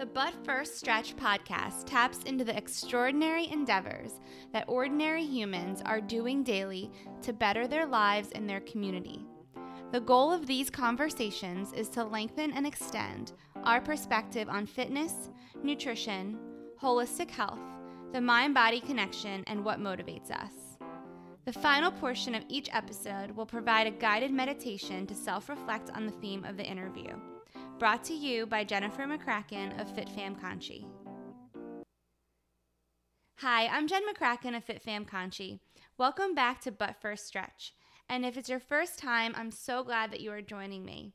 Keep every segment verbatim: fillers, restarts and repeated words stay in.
The But First Stretch podcast taps into the extraordinary endeavors that ordinary humans are doing daily to better their lives and their community. The goal of these conversations is to lengthen and extend our perspective on fitness, nutrition, holistic health, the mind-body connection, and what motivates us. The final portion of each episode will provide a guided meditation to self-reflect on the theme of the interview. Brought to you by Jennifer McCracken of Fit Fam Conchi. Hi, I'm Jen McCracken of Fit Fam Conchi. Welcome back to But First Stretch. And if it's your first time, I'm so glad that you are joining me.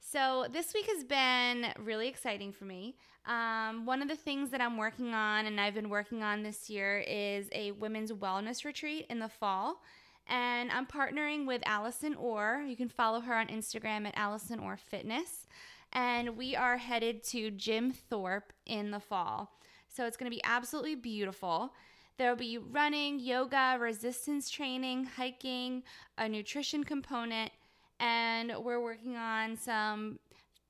So this week has been really exciting for me. Um, one of the things that I'm working on and I've been working on this year is a women's wellness retreat in the fall. And I'm partnering with Allison Orr. You can follow her on Instagram at Allison Orr Fitness. And we are headed to Jim Thorpe in the fall. So it's going to be absolutely beautiful. There'll be running, yoga, resistance training, hiking, a nutrition component, and we're working on some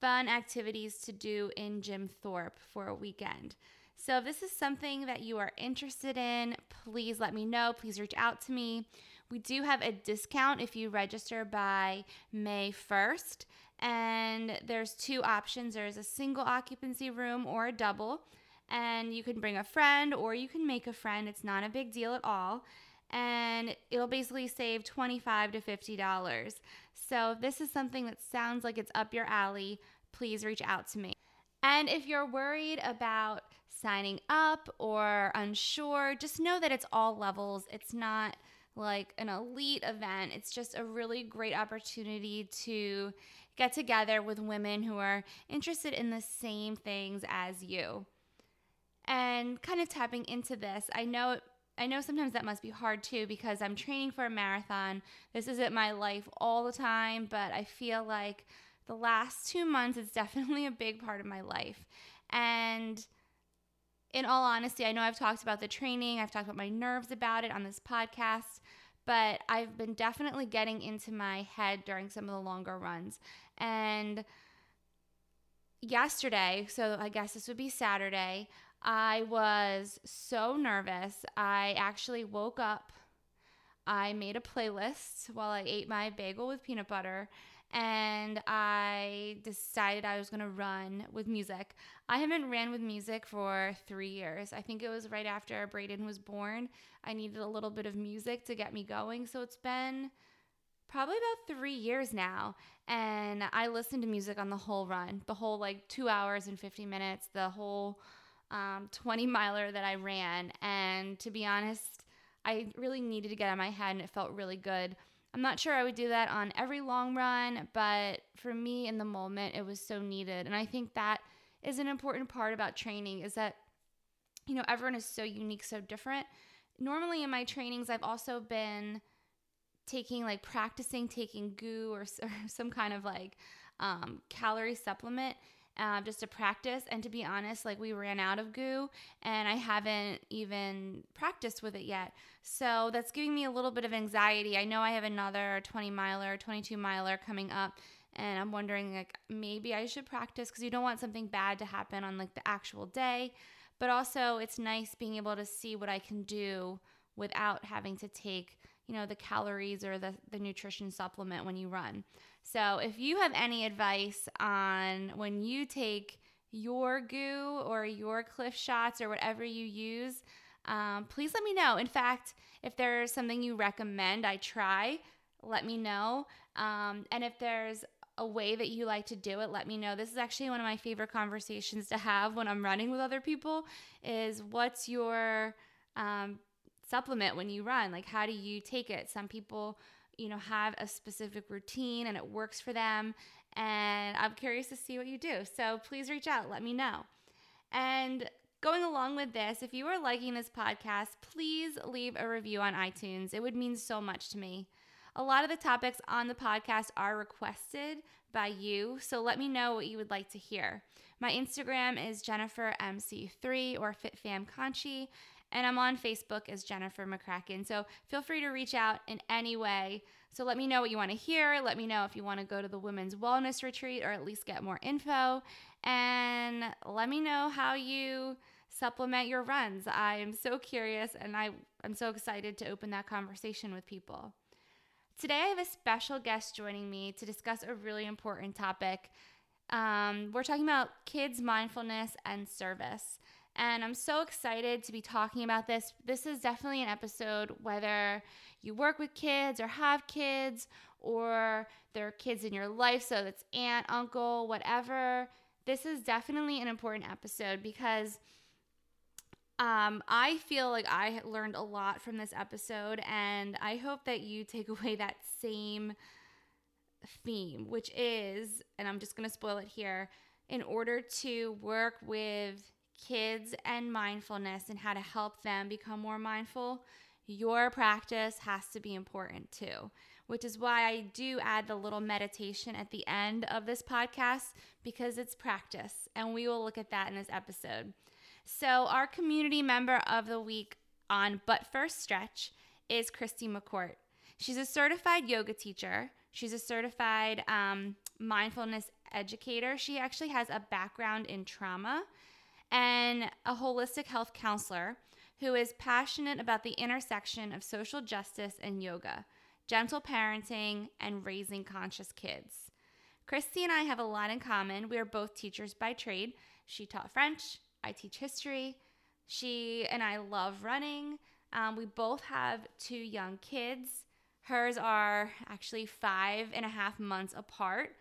fun activities to do in Jim Thorpe for a weekend. So if this is something that you are interested in, please let me know. Please reach out to me. We do have a discount if you register by May first. And there's two options. There's a single occupancy room or a double. And you can bring a friend or you can make a friend. It's not a big deal at all. And it'll basically save twenty-five dollars to fifty dollars. So if this is something that sounds like it's up your alley, please reach out to me. And if you're worried about signing up or unsure, just know that it's all levels. It's not like an elite event. It's just a really great opportunity to get together with women who are interested in the same things as you. And kind of tapping into this, I know I know sometimes that must be hard too because I'm training for a marathon. This isn't my life all the time, but I feel like the last two months is definitely a big part of my life. And in all honesty, I know I've talked about the training, I've talked about my nerves about it on this podcast, but I've been definitely getting into my head during some of the longer runs. And yesterday, so I guess this would be Saturday, I was so nervous. I actually woke up, I made a playlist while I ate my bagel with peanut butter, and I decided I was going to run with music. I haven't ran with music for three years. I think it was right after Brayden was born. I needed a little bit of music to get me going. So it's been probably about three years now. And I listened to music on the whole run, the whole like two hours and fifty minutes, the whole um, twenty miler that I ran. And to be honest, I really needed to get out of my head and it felt really good. I'm not sure I would do that on every long run, but for me in the moment, it was so needed. And I think that is an important part about training is that, you know, everyone is so unique, so different. Normally in my trainings, I've also been taking like practicing, taking goo or, or some kind of like um, calorie supplement uh, just to practice. And to be honest, like we ran out of goo and I haven't even practiced with it yet. So that's giving me a little bit of anxiety. I know I have another twenty miler, twenty-two miler coming up and I'm wondering like maybe I should practice because you don't want something bad to happen on like the actual day. But also it's nice being able to see what I can do without having to take, you know, the calories or the, the nutrition supplement when you run. So if you have any advice on when you take your goo or your Cliff shots or whatever you use, um, please let me know. In fact, if there's something you recommend I try, let me know. Um, and if there's a way that you like to do it, let me know. This is actually one of my favorite conversations to have when I'm running with other people is what's your um, supplement when you run? Like how do you take it? Some people, you know, have a specific routine and it works for them. And I'm curious to see what you do. So please reach out. Let me know. And going along with this, if you are liking this podcast, please leave a review on iTunes. It would mean so much to me. A lot of the topics on the podcast are requested by you, so let me know what you would like to hear. My Instagram is Jennifer M C three or FitFamConchi, and I'm on Facebook as Jennifer McCracken, so feel free to reach out in any way So let me know what you want to hear. Let me know if you want to go to the Women's Wellness Retreat or at least get more info. And let me know how you supplement your runs. I am so curious, and I, I'm so excited to open that conversation with people. Today I have a special guest joining me to discuss a really important topic. Um, we're talking about kids' mindfulness and service. And I'm so excited to be talking about this. This is definitely an episode, whether you work with kids or have kids, or there are kids in your life, so that's aunt, uncle, whatever. This is definitely an important episode because um, I feel like I learned a lot from this episode, and I hope that you take away that same theme, which is, and I'm just going to spoil it here, in order to work with kids and mindfulness and how to help them become more mindful, your practice has to be important too, which is why I do add the little meditation at the end of this podcast, because it's practice, and we will look at that in this episode. So our community member of the week on But First Stretch is Christy McCourt. She's a certified yoga teacher. She's a certified um, mindfulness educator. She actually has a background in trauma, and a holistic health counselor who is passionate about the intersection of social justice and yoga, gentle parenting, and raising conscious kids. Christy and I have a lot in common. We are both teachers by trade. She taught French. I teach history. She and I love running. Um, we both have two young kids. Hers are actually five and a half months apart.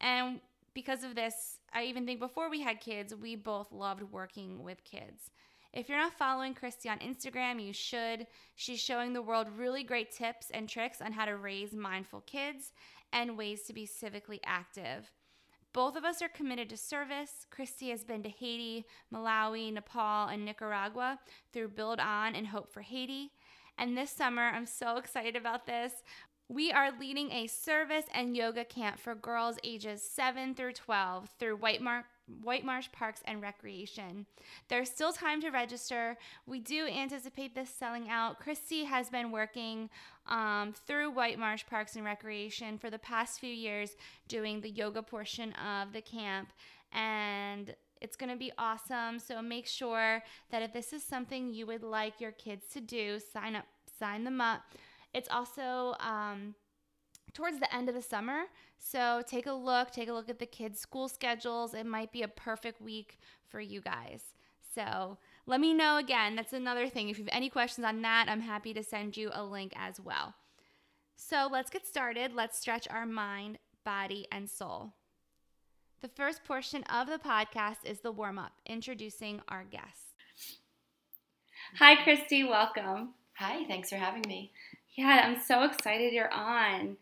And because of this, I even think before we had kids, we both loved working with kids. If you're not following Christy on Instagram, you should. She's showing the world really great tips and tricks on how to raise mindful kids and ways to be civically active. Both of us are committed to service. Christy has been to Haiti, Malawi, Nepal, and Nicaragua through Build On and Hope for Haiti. And this summer, I'm so excited about this. We are leading a service and yoga camp for girls ages seven through twelve through White, Mar- White Marsh Parks and Recreation. There's still time to register. We do anticipate this selling out. Christy has been working um, through White Marsh Parks and Recreation for the past few years doing the yoga portion of the camp, and it's going to be awesome. So make sure that if this is something you would like your kids to do, sign up, sign them up. It's also um, towards the end of the summer, so take a look. Take a look at the kids' school schedules. It might be a perfect week for you guys. So let me know again. That's another thing. If you have any questions on that, I'm happy to send you a link as well. So let's get started. Let's stretch our mind, body, and soul. The first portion of the podcast is the warm-up, introducing our guests. Hi, Christy. Welcome. Hi. Thanks for having me. Yeah, I'm so excited you're on.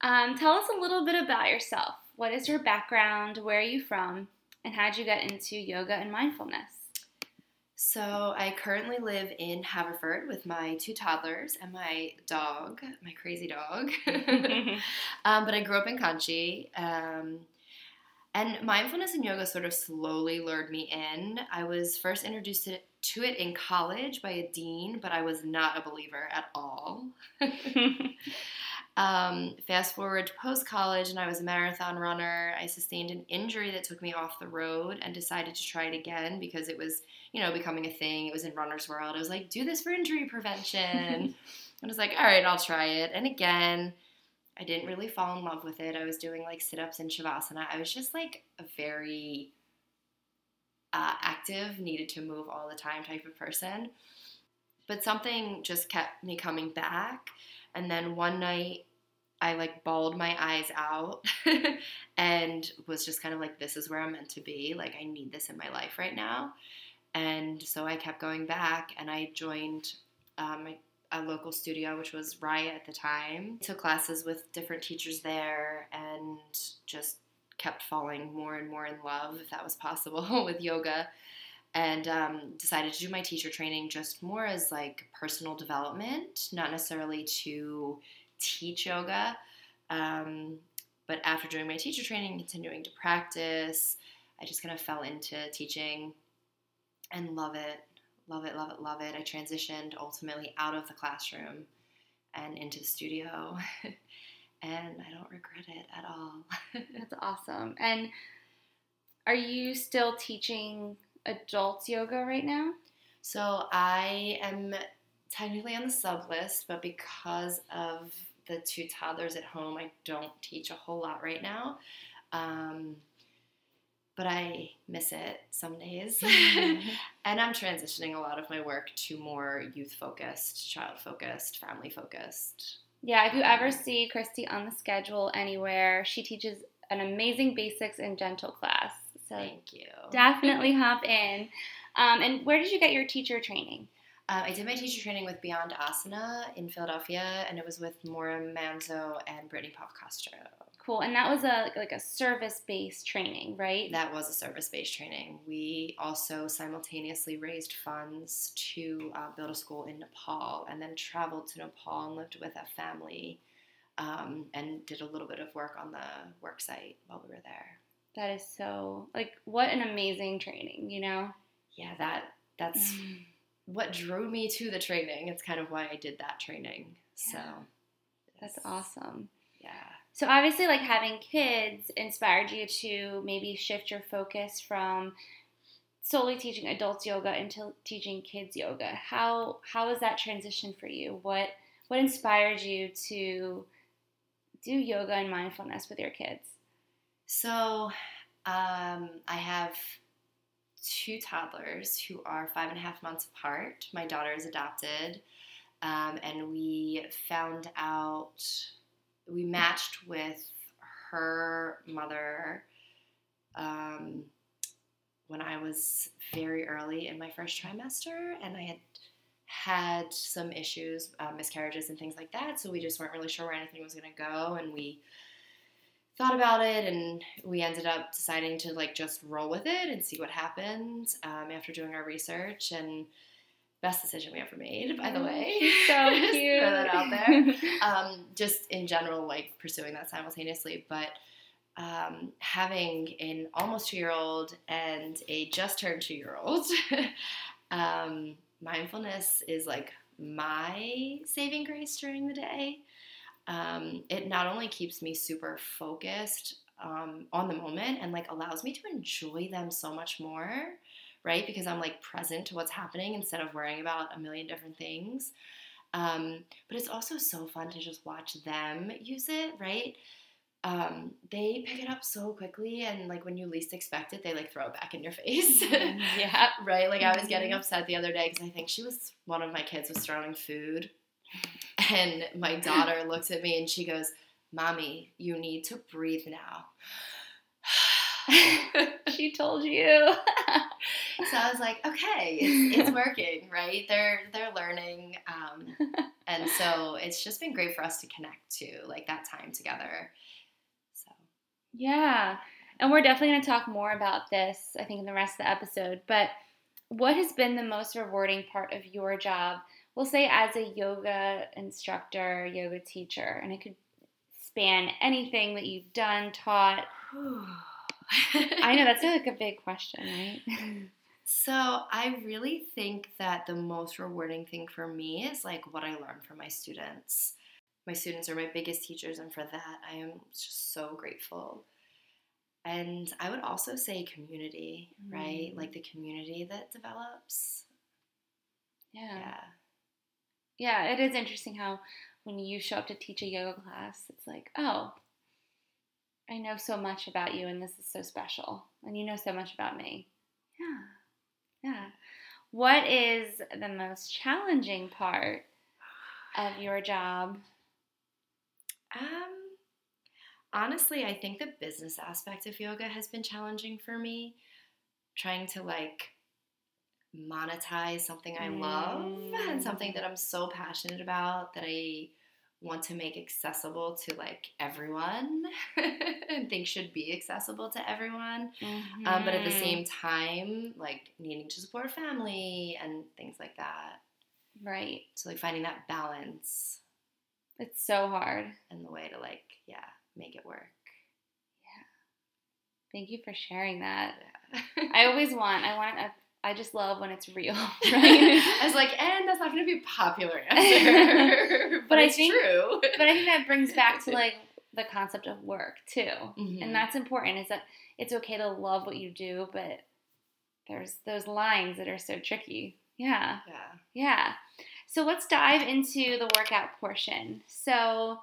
Um, tell us a little bit about yourself. What is your background? Where are you from? And how did you get into yoga and mindfulness? So I currently live in Haverford with my two toddlers and my dog, my crazy dog. um, but I grew up in Conchi. Um, and mindfulness and yoga sort of slowly lured me in. I was first introduced to to it in college by a dean, but I was not a believer at all. um, fast forward to post-college, and I was a marathon runner. I sustained an injury that took me off the road and decided to try it again because it was, you know, becoming a thing. It was in runner's world. I was like, do this for injury prevention. I was like, all right, I'll try it. And again, I didn't really fall in love with it. I was doing like sit-ups and shavasana. I was just like a very Uh, active, needed to move all the time type of person. But something just kept me coming back. And then one night I like bawled my eyes out and was just kind of like, this is where I'm meant to be. Like, I need this in my life right now. And so I kept going back, and I joined um, a local studio, which was Raya at the time. Took classes with different teachers there and just kept falling more and more in love, if that was possible, with yoga, and um, decided to do my teacher training just more as like personal development, not necessarily to teach yoga. Um, but after doing my teacher training, continuing to practice, I just kind of fell into teaching and love it, love it, love it, love it. I transitioned ultimately out of the classroom and into the studio, and I don't regret it at all. That's awesome. And are you still teaching adults yoga right now? So I am technically on the sub list, but because of the two toddlers at home, I don't teach a whole lot right now. Um, but I miss it some days. Mm-hmm. And I'm transitioning a lot of my work to more youth-focused, child-focused, family-focused. Yeah, if you ever see Christy on the schedule anywhere, she teaches an amazing basics and gentle class. So thank you. Definitely hop in. Um, and where did you get your teacher training? Uh, I did my teacher training with Beyond Asana in Philadelphia, and it was with Maura Manzo and Brittany Popcastro. Cool, and that was a like a service-based training, right? That was a service-based training. We also simultaneously raised funds to uh, build a school in Nepal, and then traveled to Nepal and lived with a family, um, and did a little bit of work on the work site while we were there. That is so, like, what an amazing training, you know? Yeah, that that's what drew me to the training. It's kind of why I did that training. Yeah. So that's awesome. Yeah. So obviously, like, having kids inspired you to maybe shift your focus from solely teaching adults yoga into teaching kids yoga. How how was that transition for you? What what inspired you to do yoga and mindfulness with your kids? So um, I have two toddlers who are five and a half months apart. My daughter is adopted, um, and we found out, we matched with her mother um, when I was very early in my first trimester, and I had had some issues, uh, miscarriages and things like that, so we just weren't really sure where anything was going to go, and we thought about it, and we ended up deciding to, like, just roll with it and see what happens um, after doing our research. And best decision we ever made, by the way. So cute. Throw that out there. Um, just in general, like, pursuing that simultaneously. But um, having an almost two-year-old and a just-turned two-year-old, um, mindfulness is, like, my saving grace during the day. Um, it not only keeps me super focused um, on the moment and, like, allows me to enjoy them so much more, right? Because I'm, like, present to what's happening instead of worrying about a million different things. Um, but it's also so fun to just watch them use it, right? Um, they pick it up so quickly, and, like, when you least expect it, they, like, throw it back in your face. Yeah, right? Like, I was getting upset the other day because I think she was, one of my kids was throwing food. And my daughter looks at me and she goes, "Mommy, you need to breathe now." She told you. So I was like, okay, it's, it's working, right? They're they're learning. Um, and so it's just been great for us to connect to, like, that time together. So yeah. And we're definitely going to talk more about this, I think, in the rest of the episode. But what has been the most rewarding part of your job? We'll say as a yoga instructor, yoga teacher, and it could span anything that you've done, taught. I know, that's, like, a big question, right? So I really think that the most rewarding thing for me is, like, what I learn from my students. My students are my biggest teachers, and for that, I am just so grateful. And I would also say community, mm. right? Like, the community that develops. Yeah. Yeah. Yeah, it is interesting how when you show up to teach a yoga class, it's like, oh, I know so much about you, and this is so special, and you know so much about me. Yeah, yeah. What is the most challenging part of your job? Um, honestly, I think the business aspect of yoga has been challenging for me, trying to, like, monetize something I love mm. and something that I'm so passionate about that I want to make accessible to, like, everyone and think should be accessible to everyone. Mm-hmm. Um, but at the same time, like, needing to support family and things like that. Right. So, like, finding that balance. It's so hard. And the way to, like, yeah, make it work. Yeah. Thank you for sharing that. Yeah. I always want, I want a I just love when it's real, right? I was like, and that's not going to be a popular answer, but, but it's I think, true. But I think that brings back to, like, the concept of work, too. Mm-hmm. And that's important, is that it's okay to love what you do, but there's those lines that are so tricky. Yeah. Yeah. Yeah. So let's dive into the workout portion. So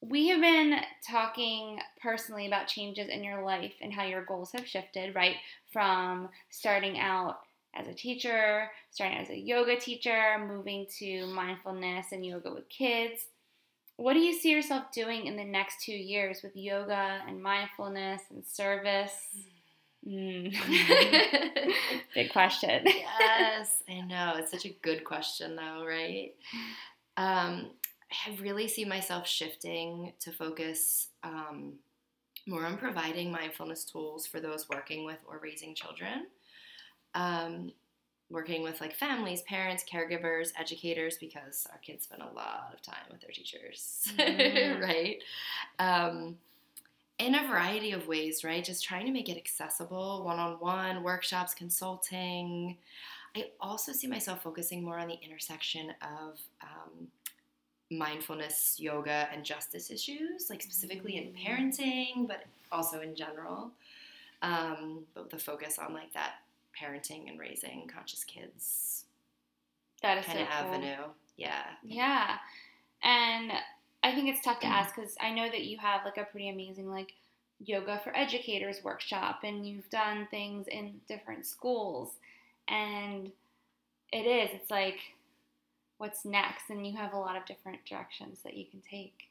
we have been talking personally about changes in your life and how your goals have shifted, right? From starting out as a teacher, starting out as a yoga teacher, moving to mindfulness and yoga with kids. What do you see yourself doing in the next two years with yoga and mindfulness and service? Mm. Big question. Yes, I know. It's such a good question, though, right? Um, I really see myself shifting to focus um, more on providing mindfulness tools for those working with or raising children, um, working with, like, families, parents, caregivers, educators, because our kids spend a lot of time with their teachers, mm. right? Um, in a variety of ways, right? Just trying to make it accessible, one-on-one, workshops, consulting. I also see myself focusing more on the intersection of um, mindfulness, yoga, and justice issues, like specifically in parenting, but also in general, um, but with a focus on, like, that parenting and raising conscious kids. That is kind so of cool. avenue. Yeah. Yeah. And I think it's tough to ask, because I know that you have, like, a pretty amazing, like, yoga for educators workshop, and you've done things in different schools, and it is, it's like, what's next? And you have a lot of different directions that you can take.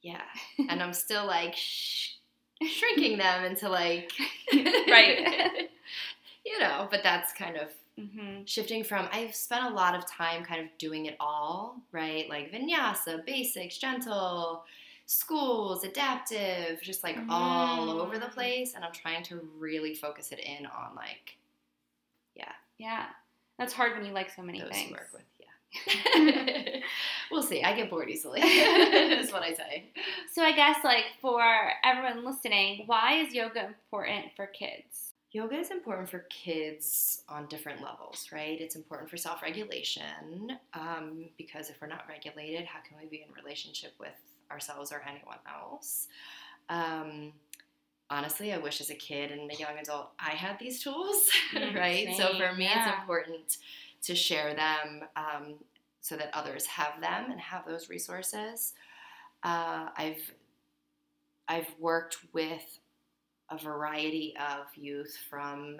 Yeah. And I'm still, like, sh- shrinking them into, like, right. You know, but that's kind of mm-hmm. shifting from, I've spent a lot of time kind of doing it all, right? Like vinyasa, basics, gentle, schools, adaptive, just like mm-hmm. all over the place. And I'm trying to really focus it in on, like, yeah. Yeah. That's hard when you like so many Those things. Those work with, yeah. We'll see. I get bored easily. That's what I say. So I guess, like, for everyone listening, why is yoga important for kids? Yoga is important for kids on different levels, right? It's important for self-regulation, um, because if we're not regulated, how can we be in relationship with ourselves or anyone else? Um, honestly, I wish as a kid and a young adult I had these tools, mm, right? Same. So for me, yeah. It's important to share them um, so that others have them and have those resources. Uh, I've I've worked with a variety of youth from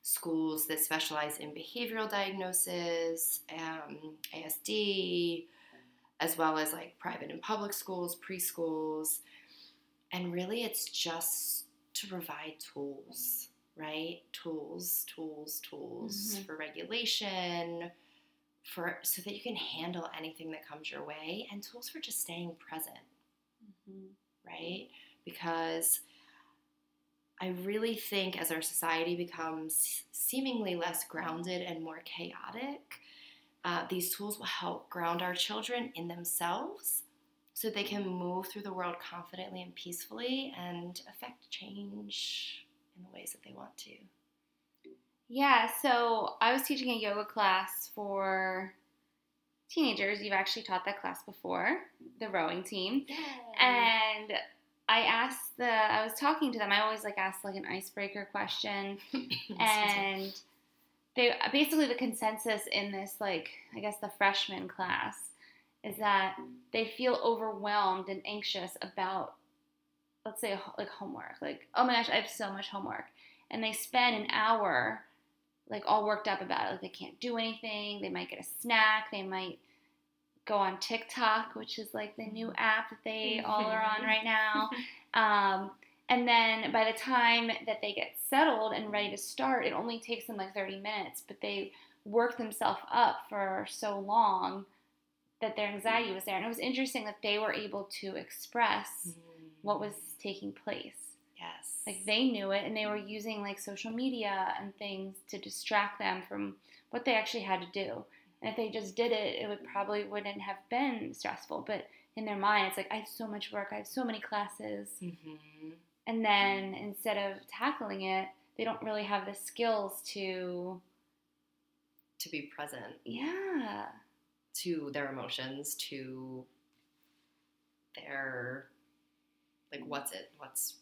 schools that specialize in behavioral diagnosis, um, A S D, as well as, like, private and public schools, preschools. And really it's just to provide tools, right? Tools, tools, tools mm-hmm. for regulation, for so that you can handle anything that comes your way, and tools for just staying present, mm-hmm. right? Because I really think as our society becomes seemingly less grounded and more chaotic, uh, these tools will help ground our children in themselves so they can move through the world confidently and peacefully and affect change in the ways that they want to. Yeah, so I was teaching a yoga class for teenagers. You've actually taught that class before, the rowing team. Yay. And I asked the, I was talking to them. I always, like, ask, like, an icebreaker question. And they basically, the consensus in this, like, I guess the freshman class is that they feel overwhelmed and anxious about, let's say, like, homework. Like, oh my gosh, I have so much homework. And they spend an hour, like, all worked up about it. Like, they can't do anything. They might get a snack. They might go on TikTok, which is, like, the new app that they all are on right now. Um, and then by the time that they get settled and ready to start, it only takes them, like, thirty minutes, but they work themselves up for so long that their anxiety was there. And it was interesting that they were able to express mm-hmm. what was taking place. Yes. Like, they knew it, and they were using, like, social media and things to distract them from what they actually had to do. And if they just did it, it would probably wouldn't have been stressful. But in their mind, it's like, I have so much work. I have so many classes. Mm-hmm. And then instead of tackling it, they don't really have the skills to to be present. Yeah. To their emotions, to their, like, what's it, what's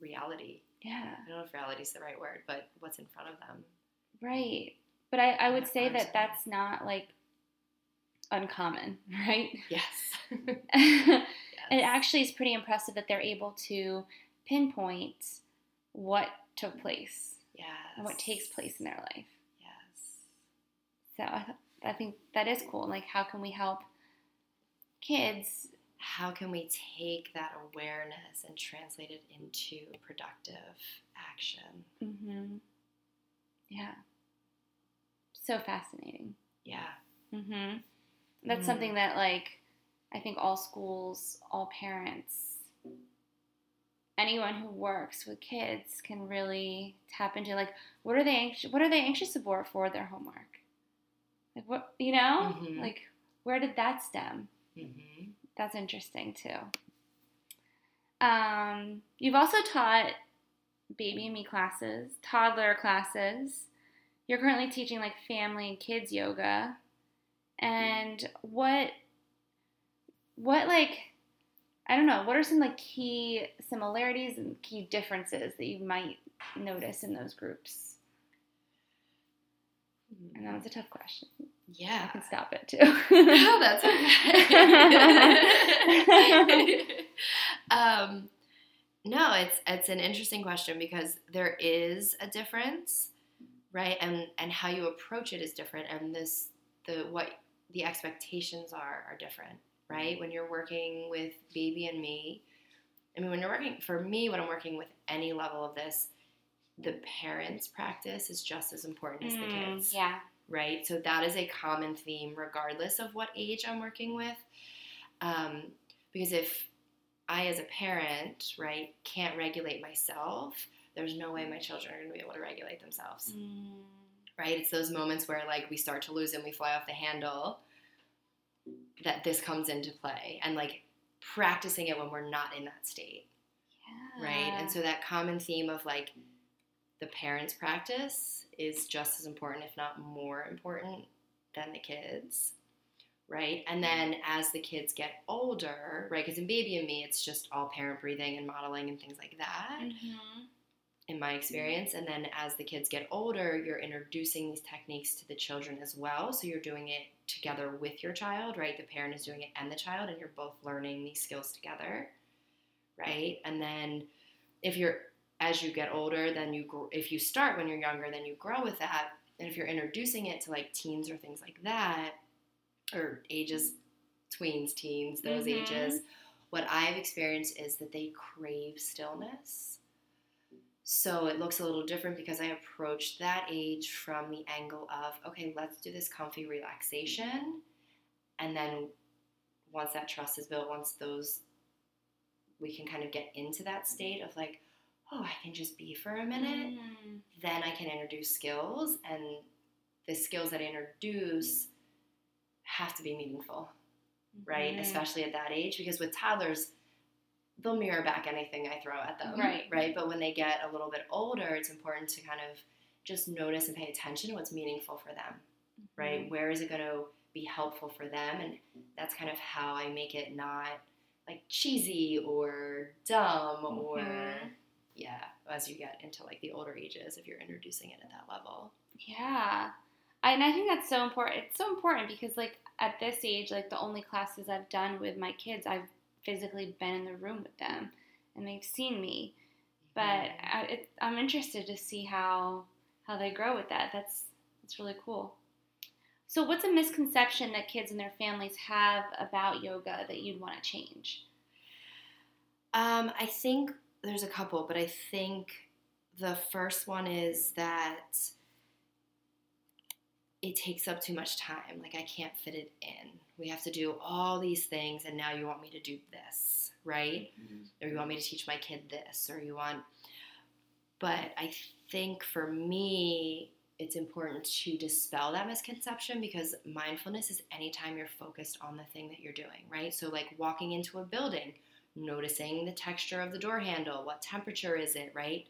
reality. Yeah. I don't know if reality is the right word, but what's in front of them. Right. But I, I would say that that's not, like, uncommon, right? Yes. yes. And it actually is pretty impressive that they're able to pinpoint what took place. Yes. And what takes place in their life. Yes. So I, th- I think that is cool. Like, how can we help kids? How can we take that awareness and translate it into productive action? Mm-hmm. Yeah. So fascinating. Yeah. Mm-hmm. That's mm-hmm. something that, like, I think all schools, all parents, anyone who works with kids can really tap into, like, what are they anxious, what are they anxious about for their homework? Like, what, you know, mm-hmm. like, where did that stem? Mm-hmm. That's interesting too. Um, you've also taught baby and me classes, toddler classes. You're currently teaching, like, family and kids yoga. And what, what, like, I don't know, what are some, like, key similarities and key differences that you might notice in those groups? And that was a tough question. Yeah. I can stop it, too. No, that's okay. um, no, it's it's an interesting question because there is a difference, right? And and how you approach it is different, and this the what the expectations are are different, right? When you're working with baby and me, I mean, when you're working, for me, when I'm working with any level of this, the parents' practice is just as important as mm, the kids. Yeah. Right? So that is a common theme regardless of what age I'm working with. Um, because if I as a parent, right, can't regulate myself, there's no way my children are going to be able to regulate themselves. Mm. Right? It's those moments where, like, we start to lose and we fly off the handle that this comes into play. And, like, practicing it when we're not in that state. Yeah. Right? And so that common theme of, like, the parents' practice is just as important, if not more important, than the kids, right? And then as the kids get older, right, because in Baby and Me, it's just all parent breathing and modeling and things like that, mm-hmm. in my experience. And then as the kids get older, you're introducing these techniques to the children as well. So you're doing it together with your child, right? The parent is doing it and the child, and you're both learning these skills together, right? And then if you're As you get older, then you gr- if you start when you're younger, then you grow with that. And if you're introducing it to, like, teens or things like that, or ages, tweens, teens, those mm-hmm. ages, what I've experienced is that they crave stillness. So it looks a little different because I approach that age from the angle of, okay, let's do this comfy relaxation. And then once that trust is built, once those, we can kind of get into that state of, like, oh, I can just be for a minute, mm. then I can introduce skills, and the skills that I introduce have to be meaningful, mm-hmm. right? Especially at that age, because with toddlers, they'll mirror back anything I throw at them, right? right? But when they get a little bit older, it's important to kind of just notice and pay attention to what's meaningful for them, mm-hmm. right? Where is it going to be helpful for them? And that's kind of how I make it not, like, cheesy or dumb mm-hmm. or... Yeah, as you get into, like, the older ages, if you're introducing it at that level. Yeah. I, and I think that's so important. It's so important because, like, at this age, like, the only classes I've done with my kids, I've physically been in the room with them, and they've seen me. But mm-hmm. I, it, I'm interested to see how how they grow with that. That's, that's really cool. So what's a misconception that kids and their families have about yoga that you'd want to change? Um, I think... There's a couple, but I think the first one is that it takes up too much time. Like, I can't fit it in. We have to do all these things, and now you want me to do this, right? Mm-hmm. Or you want me to teach my kid this, or you want... But I think for me, it's important to dispel that misconception because mindfulness is anytime you're focused on the thing that you're doing, right? So, like, walking into a building... Noticing the texture of the door handle, what temperature is it, right?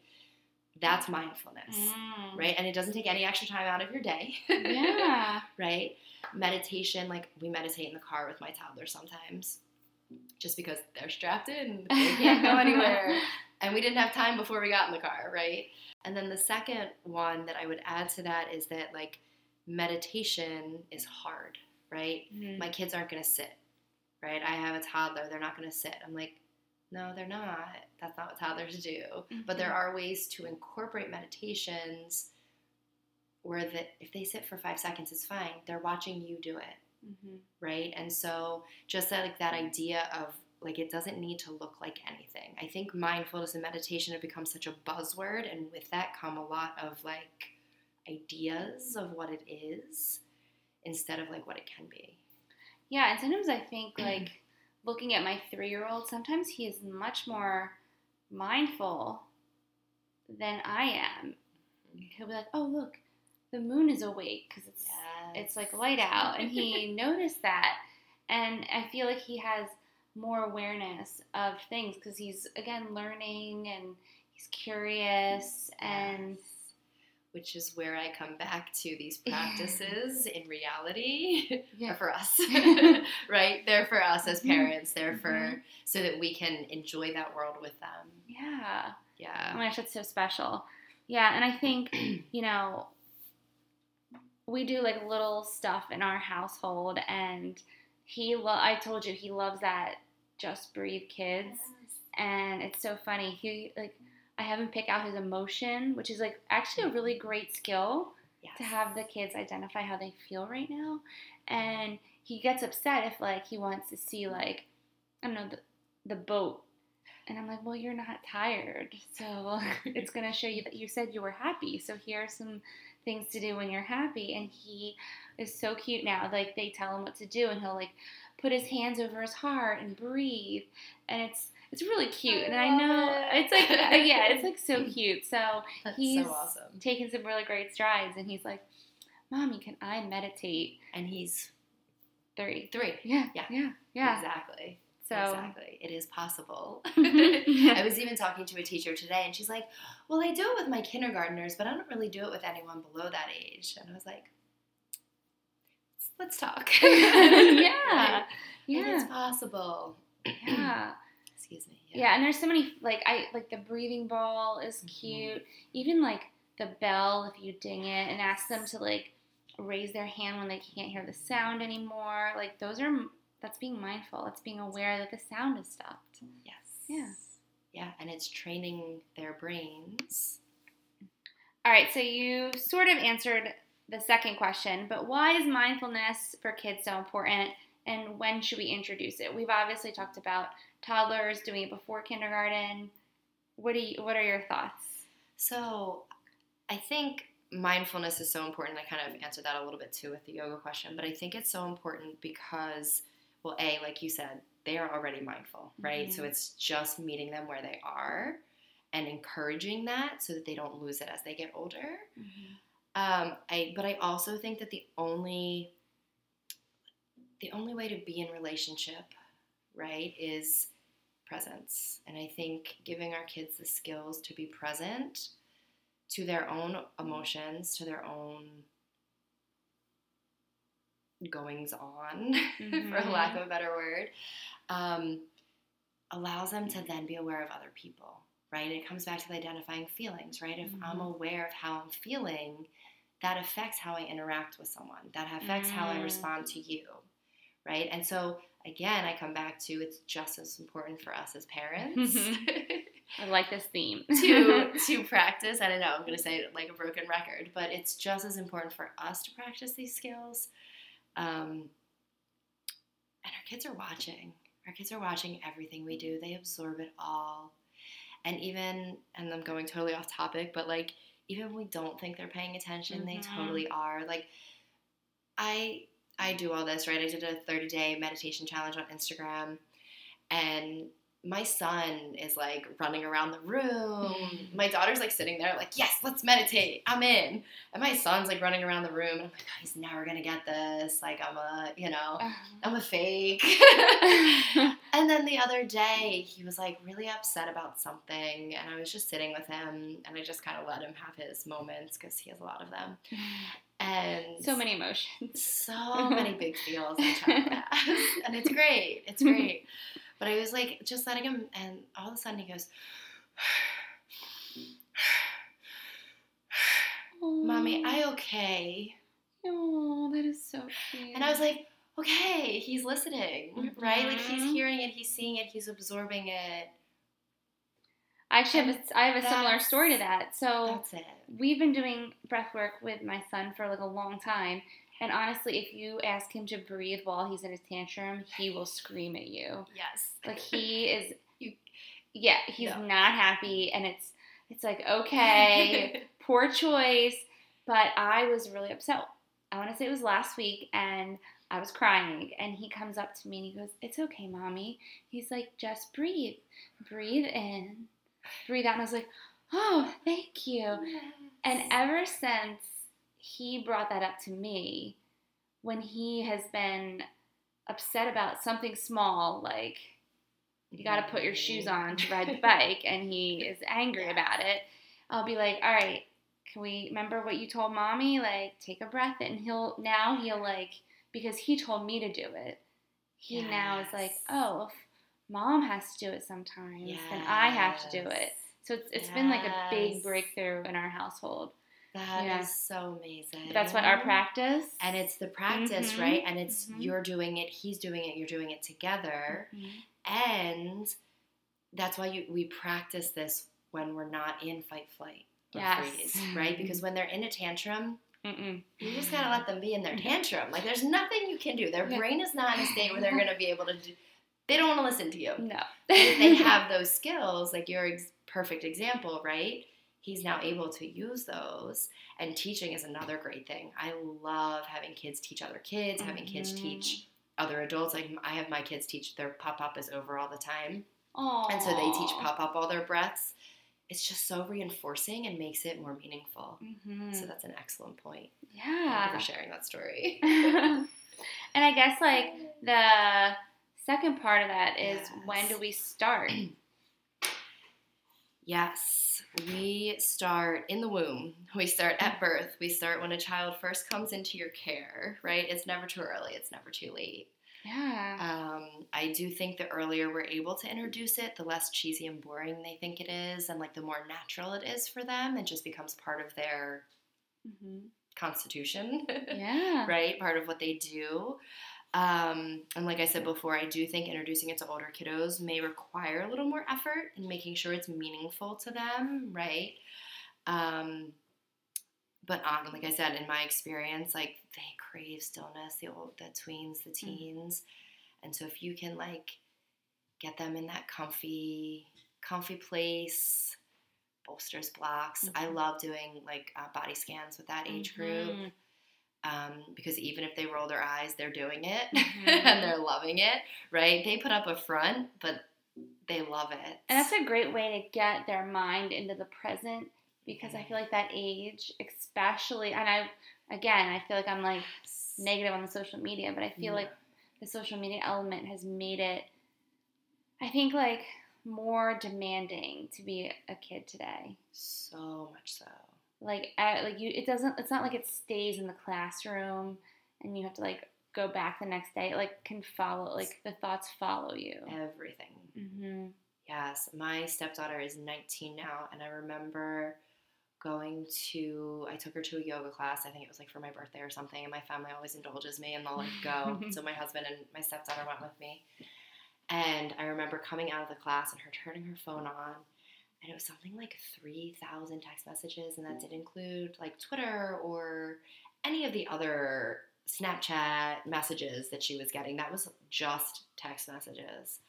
That's mindfulness, mm. right? And it doesn't take any extra time out of your day. Yeah. Right? Meditation, like we meditate in the car with my toddler sometimes just because they're strapped in. They can't go anywhere. And we didn't have time before we got in the car, right? And then the second one that I would add to that is that, like, meditation is hard, right? Mm-hmm. My kids aren't going to sit, right? I have a toddler. They're not going to sit. I'm like, no, they're not. That's not what toddlers do. Mm-hmm. But there are ways to incorporate meditations where that if they sit for five seconds, it's fine. They're watching you do it, mm-hmm. right? And so just that, like, that idea of, like, it doesn't need to look like anything. I think mindfulness and meditation have become such a buzzword, and with that come a lot of, like, ideas of what it is instead of, like, what it can be. Yeah, and sometimes I think, like, looking at my three-year-old, sometimes he is much more mindful than I am. He'll be like, oh, look, the moon is awake because it's, yes. it's, like, light out, and he noticed that, and I feel like he has more awareness of things because he's, again, learning and he's curious, and yes. which is where I come back to these practices in reality yeah. are for us, right? They're for us as parents. They're for, mm-hmm. so that we can enjoy that world with them. Yeah. Yeah. Oh my gosh, that's so special. Yeah. And I think, you know, we do, like, little stuff in our household, and he, lo- I told you, he loves that Just Breathe Kids, yes. and it's so funny. He, like, I have him pick out his emotion, which is, like, actually a really great skill yes. to have the kids identify how they feel right now. And he gets upset if, like, he wants to see, like, I don't know, the, the boat. And I'm like, well, you're not tired, so it's going to show you that you said you were happy, so here are some things to do when you're happy. And he is so cute now. Like, they tell him what to do, and he'll, like, put his hands over his heart and breathe, and it's it's really cute. I and I know it. it's like yeah, it's, like, so cute. So that's he's so awesome. Taken some really great strides, and he's like, "Mommy, can I meditate?" And he's three, three, yeah, yeah, yeah, yeah. exactly. So exactly, it is possible. I was even talking to a teacher today, and she's like, "Well, I do it with my kindergartners, but I don't really do it with anyone below that age." And I was like, let's talk. yeah. Yeah. It's possible. Yeah. Excuse me. Yeah. yeah. And there's so many, like, I, like, the breathing ball is cute. Mm-hmm. Even, like, the bell, if you ding it and ask them to, like, raise their hand when they can't hear the sound anymore. Like, those are, that's being mindful. It's being aware that the sound is stopped. Yes. Yeah. Yeah. And it's training their brains. All right. So you sort of answered the second question, but why is mindfulness for kids so important, and when should we introduce it? We've obviously talked about toddlers doing it before kindergarten. What do you, what are your thoughts? So I think mindfulness is so important. I kind of answered that a little bit too with the yoga question, but I think it's so important because, well, A, like you said, they are already mindful, right? Mm-hmm. So it's just meeting them where they are and encouraging that so that they don't lose it as they get older. Mm-hmm. Um, I, but I also think that the only, the only way to be in relationship, right, is presence. And I think giving our kids the skills to be present to their own emotions, to their own goings on, mm-hmm. for lack of a better word, um, allows them to then be aware of other people, right? It comes back to the identifying feelings, right? If mm-hmm. I'm aware of how I'm feeling, that affects how I interact with someone. That affects mm. how I respond to you, right? And so, again, I come back to it's just as important for us as parents. I like this theme. to to practice. I don't know. I'm going to say it like a broken record. But it's just as important for us to practice these skills. Um, and our kids are watching. Our kids are watching everything we do. They absorb it all. And even, and I'm going totally off topic, but, like, even when we don't think they're paying attention, mm-hmm. they totally are. Like, I I do all this, right? I did a thirty-day meditation challenge on Instagram, and my son is like running around the room. My daughter's like sitting there like, yes, let's meditate. I'm in. And my son's like running around the room. And I'm like, oh, he's never going to get this. Like I'm a, you know, I'm a fake. And then the other day he was like really upset about something. And I was just sitting with him and I just kind of let him have his moments because he has a lot of them. And so many emotions. So many big feels. And it's great. It's great. But I was, like, just letting him, and all of a sudden he goes, Mommy, I okay? Oh, that is so cute. And I was like, okay, he's listening, mm-hmm. right? Like, he's hearing it, he's seeing it, he's absorbing it. I actually have a, I have a similar story to that. So that's it. We've been doing breath work with my son for, like, a long time. And honestly, if you ask him to breathe while he's in his tantrum, he will scream at you. Yes. Like, he is, you, yeah, he's no. not happy, and it's it's like, okay, poor choice, but I was really upset. I want to say it was last week, and I was crying, and he comes up to me, and he goes, it's okay, Mommy. He's like, just breathe. Breathe in. Breathe out. And I was like, oh, thank you. Yes. And ever since, he brought that up to me when he has been upset about something small, like you got to put your shoes on to ride the bike, and he is angry about it. I'll be like, all right, can we remember what you told Mommy? Like, take a breath. And he'll, now he'll like, because he told me to do it, he yes. now is like, oh, if Mom has to do it sometimes, yes. then I have to do it. So it's it's yes. been like a big breakthrough in our household. That yeah. is so amazing. That's what our practice. And it's the practice, mm-hmm. right? And it's mm-hmm. you're doing it, he's doing it, you're doing it together. Mm-hmm. And that's why you, we practice this when we're not in fight, flight, or yes. freeze, right? Because when they're in a tantrum, mm-mm. you just got to let them be in their tantrum. Like, there's nothing you can do. Their brain is not in a state where they're going to be able to do – they don't want to listen to you. No. If they have those skills, like your ex- perfect example, right? He's now able to use those, and teaching is another great thing. I love having kids teach other kids, mm-hmm. having kids teach other adults. Like I have my kids teach their pop-up is over all the time, aww. And so they teach pop-up all their breaths. It's just so reinforcing and makes it more meaningful. Mm-hmm. So that's an excellent point. Yeah. Thank you for sharing that story. And I guess like the second part of that is yes. when do we start? Yes, we start in the womb. We start at birth. We start when a child first comes into your care, right? It's never too early. It's never too late. Yeah. Um, I do think the earlier we're able to introduce it, the less cheesy and boring they think it is, and like the more natural it is for them. It just becomes part of their mm-hmm. constitution, yeah. right? Part of what they do. Um, and like I said before, I do think introducing it to older kiddos may require a little more effort in making sure it's meaningful to them, right? Um, but um, like I said, in my experience, like they crave stillness, the old, the tweens, the teens. Mm-hmm. And so if you can like get them in that comfy, comfy place, bolsters, blocks. Mm-hmm. I love doing like uh, body scans with that age mm-hmm. group. Um, because even if they roll their eyes, they're doing it mm-hmm. and they're loving it, right? They put up a front, but they love it. And that's a great way to get their mind into the present because mm-hmm. I feel like that age, especially, and I, again, I feel like I'm like yes. negative on the social media, but I feel yeah. like the social media element has made it, I think like more demanding to be a kid today. So much so. Like, I, like you, it doesn't, it's not like it stays in the classroom and you have to, like, go back the next day. It, like, can follow, like, the thoughts follow you. Everything. Mm-hmm. Yes. My stepdaughter is nineteen now, and I remember going to, I took her to a yoga class. I think it was, like, for my birthday or something, and my family always indulges me, and they'll, like, go. So my husband and my stepdaughter went with me. And I remember coming out of the class and her turning her phone on. And it was something like three thousand text messages, and that did include like Twitter or any of the other Snapchat messages that she was getting. That was just text messages.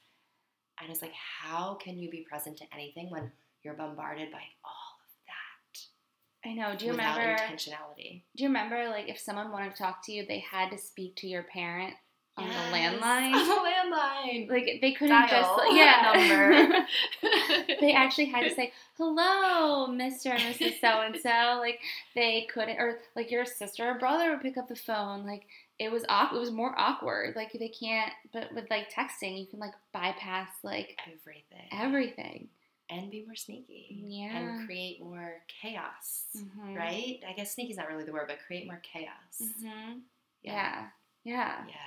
And it's like, how can you be present to anything when you're bombarded by all of that? I know. Do you without remember intentionality? Do you remember like if someone wanted to talk to you, they had to speak to your parent on yes. the landline. On the landline. Like, they couldn't Dial. just, like, yeah. number. They actually had to say, hello, Mister and Missus So-and-so. Like, they couldn't, or, like, your sister or brother would pick up the phone. Like, it was awkward. It was more awkward. Like, they can't, but with, like, texting, you can, like, bypass, like. Everything. Everything. And be more sneaky. Yeah. And create more chaos, mm-hmm. right? I guess sneaky's not really the word, but create more chaos. Mm-hmm. Yeah. Yeah. Yeah. Yeah.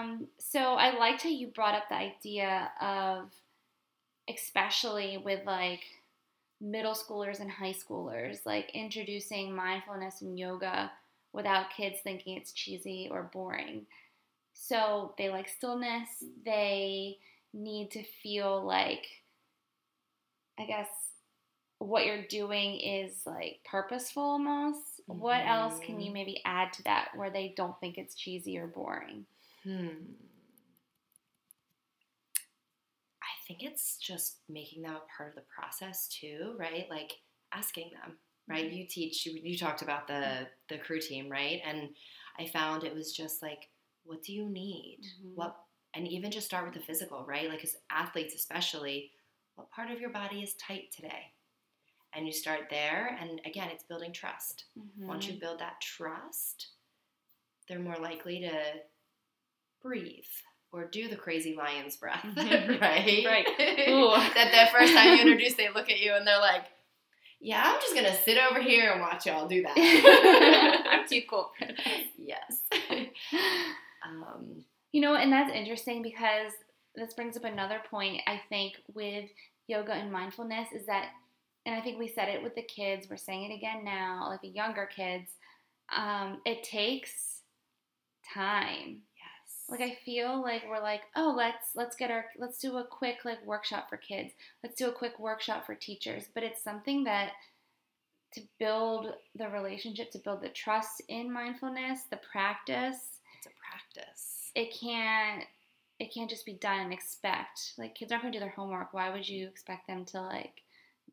Um, so I liked how you brought up the idea of, especially with, like, middle schoolers and high schoolers, like, introducing mindfulness and yoga without kids thinking it's cheesy or boring. So they like stillness. They need to feel like, I guess, what you're doing is, like, purposeful almost. Mm-hmm. What else can you maybe add to that where they don't think it's cheesy or boring? Hmm. I think it's just making them a part of the process too, right? Like, asking them, right? Mm-hmm. You teach, you, you talked about the, the crew team, right? And I found it was just like, what do you need? Mm-hmm. What, and even just start with the physical, right? Like, as athletes especially, what part of your body is tight today? And you start there, and again, it's building trust. Mm-hmm. Once you build that trust, they're more likely to breathe or do the crazy lion's breath, mm-hmm. right? Right. That the first time you introduce, they look at you and they're like, yeah, I'm just going to sit over here and watch y'all do that. I'm too cool. Yes. Um, you know, and that's interesting because this brings up another point, I think, with yoga and mindfulness is that, and I think we said it with the kids, we're saying it again now, like the younger kids, um, it takes time. Yes. Like, I feel like we're like, oh, let's let's get our, let's do a quick, like, workshop for kids. Let's do a quick workshop for teachers. But it's something that, to build the relationship, to build the trust in mindfulness, the practice. It's a practice. It can't. It can't just be done and expect. Like, kids aren't going to do their homework. Why would you expect them to, like,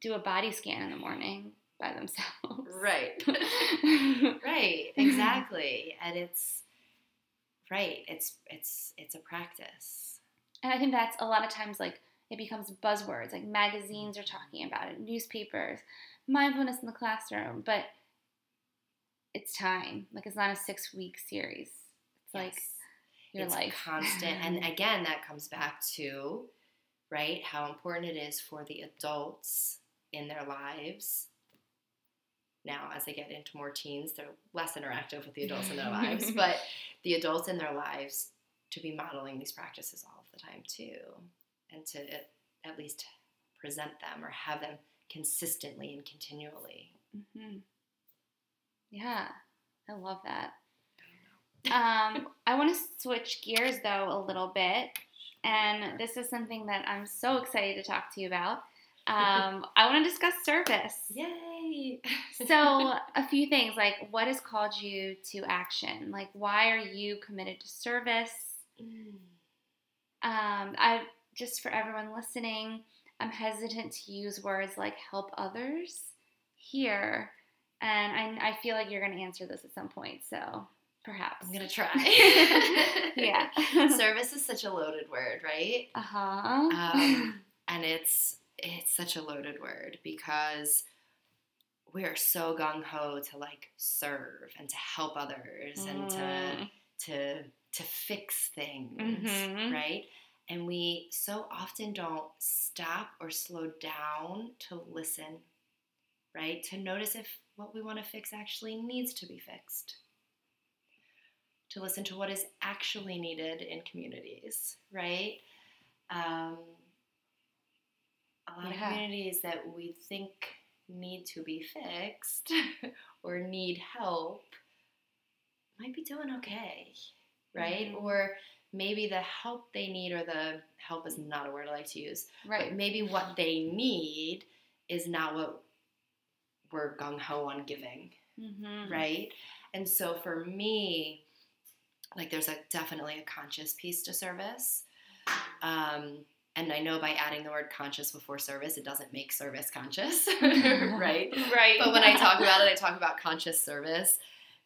do a body scan in the morning by themselves? Right. Right. Exactly. And it's, right, it's it's it's a practice. And I think that's a lot of times, like, it becomes buzzwords. Like, magazines are talking about it, newspapers, mindfulness in the classroom. But it's time. Like, it's not a six-week series. It's yes. like... Your it's life. Constant. And again, that comes back to, right, how important it is for the adults in their lives. Now, as they get into more teens, they're less interactive with the adults in their lives, but the adults in their lives to be modeling these practices all the time too, and to at least present them or have them consistently and continually. Mm-hmm. Yeah, I love that. um, I want to switch gears, though, a little bit, and this is something that I'm so excited to talk to you about. Um, I want to discuss service. Yay! So, a few things, like, what has called you to action? Like, why are you committed to service? Um, I just, for everyone listening, I'm hesitant to use words like help others here, and I, I feel like you're going to answer this at some point, so... Perhaps. I'm going to try. Yeah. Service is such a loaded word, right? Uh-huh. Um, and it's it's such a loaded word because we are so gung-ho to, like, serve and to help others mm. and to to to fix things, mm-hmm. right? And we so often don't stop or slow down to listen, right? To notice if what we want to fix actually needs to be fixed. To listen to what is actually needed in communities, right? Um, a lot yeah. of communities that we think need to be fixed or need help might be doing okay, right? Mm-hmm. Or maybe the help they need, or the help is not a word I like to use, right. but maybe what they need is not what we're gung-ho on giving, mm-hmm. right? And so for me... Like, there's a definitely a conscious piece to service. Um, and I know by adding the word conscious before service, it doesn't make service conscious, right? Right. But when I talk about it, I talk about conscious service,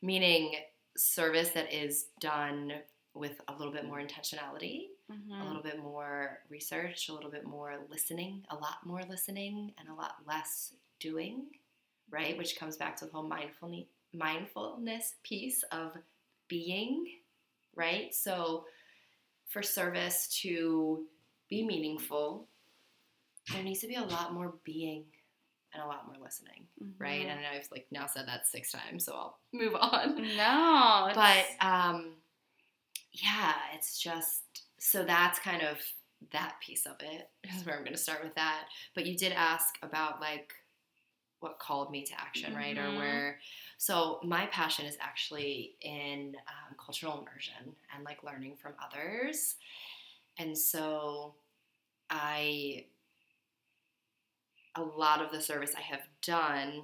meaning service that is done with a little bit more intentionality, mm-hmm. a little bit more research, a little bit more listening, a lot more listening, and a lot less doing, right? Which comes back to the whole mindfulness mindfulness piece of being, right? So for service to be meaningful, there needs to be a lot more being and a lot more listening, mm-hmm. right? And I've like now said that six times, so I'll move on. No. It's... But um, yeah, it's just, so that's kind of that piece of it is where I'm going to start with that. But you did ask about like what called me to action, right? Mm-hmm. Or where, so my passion is actually in um, cultural immersion and like learning from others. And so I, a lot of the service I have done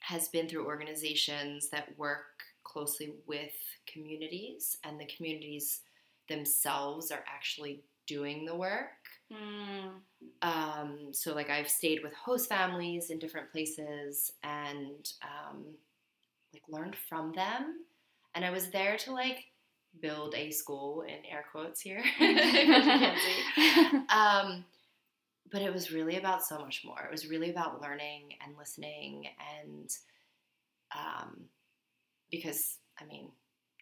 has been through organizations that work closely with communities, and the communities themselves are actually doing the work. Mm. Um, so like I've stayed with host families in different places and um, like learned from them. And I was there to like build a school in air quotes here. um, but it was really about so much more. It was really about learning and listening, and um, because I mean,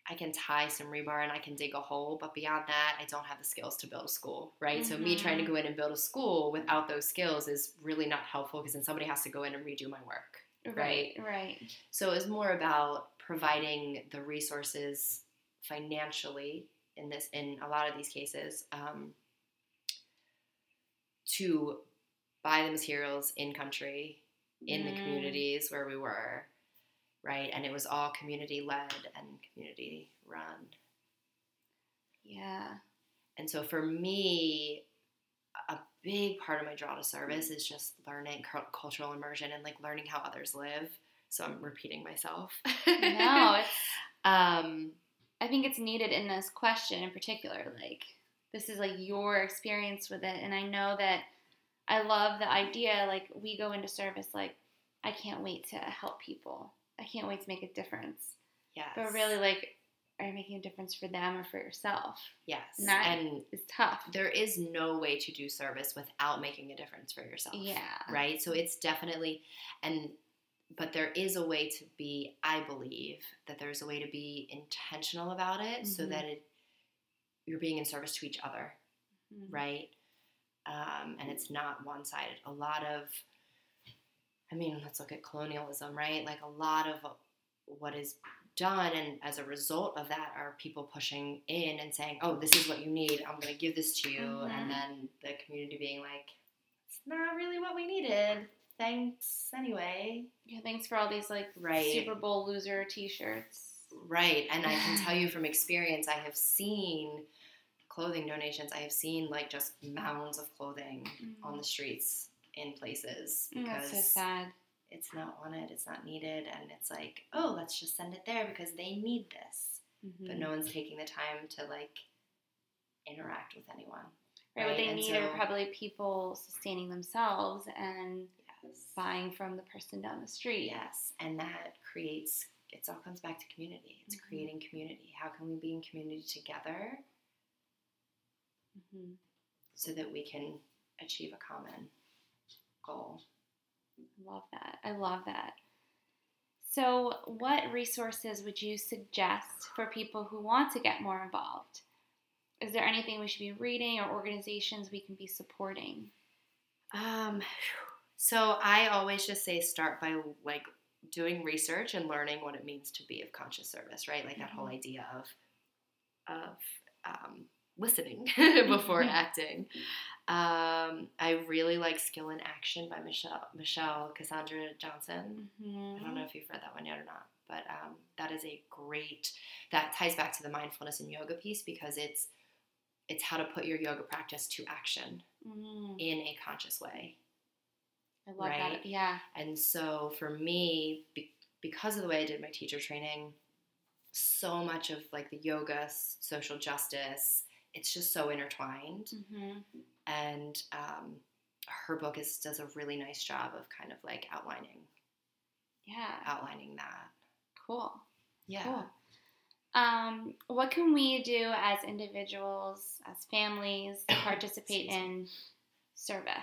I can tie some rebar and I can dig a hole, but beyond that, I don't have the skills to build a school, right? Mm-hmm. So me trying to go in and build a school without those skills is really not helpful, because then somebody has to go in and redo my work, right? Right. Right. So it was more about providing the resources financially in this, in a lot of these cases, um, to buy the materials in country, in mm. the communities where we were. Right, and it was all community-led and community-run. Yeah. And so for me, a big part of my draw to service is just learning cultural immersion and, like, learning how others live. So I'm repeating myself. No, it's, um, I think it's needed in this question in particular. Like, this is, like, your experience with it. And I know that I love the idea, like, we go into service, like, I can't wait to help people. I can't wait to make a difference. Yes. But really, like, are you making a difference for them or for yourself? Yes. And that and is tough. There is no way to do service without making a difference for yourself. Yeah. Right? So it's definitely – and but there is a way to be – I believe that there's a way to be intentional about it, mm-hmm. so that it, you're being in service to each other, mm-hmm. right? Um, and it's not one-sided. A lot of – I mean, let's look at colonialism, right? Like, a lot of what is done, and as a result of that, are people pushing in and saying, oh, this is what you need. I'm going to give this to you. Mm-hmm. And then the community being like, it's not really what we needed. Thanks anyway. Yeah, thanks for all these, like, right. Super Bowl loser T-shirts. Right. And I can tell you from experience, I have seen clothing donations. I have seen, like, just mounds of clothing mm-hmm. on the streets. In places, because that's so sad. It's not wanted, it's not needed, and it's like, oh, let's just send it there because they need this, mm-hmm. but no one's taking the time to like interact with anyone, right? right? What they and need so, are probably people sustaining themselves and yes. buying from the person down the street, yes, and that creates it all comes back to community, it's mm-hmm. creating community. How can we be in community together mm-hmm. so that we can achieve a common goal. Love that. I love that. So what resources would you suggest for people who want to get more involved? Is there anything we should be reading or organizations we can be supporting? Um, so I always just say start by like doing research and learning what it means to be of conscious service, right? Like mm-hmm. that whole idea of of um, listening before acting. Um, I really like Skill in Action by Michelle Michelle Cassandra Johnson. Mm-hmm. I don't know if you've read that one yet or not, but um, that is a great – that ties back to the mindfulness and yoga piece, because it's it's how to put your yoga practice to action mm. in a conscious way. I love right? that. Yeah. And so for me, be- because of the way I did my teacher training, so much of like the yoga, social justice – it's just so intertwined, mm-hmm. and um, her book is does a really nice job of kind of like outlining, yeah, outlining that. Cool, yeah. Cool. Um, what can we do as individuals, as families, to participate in service?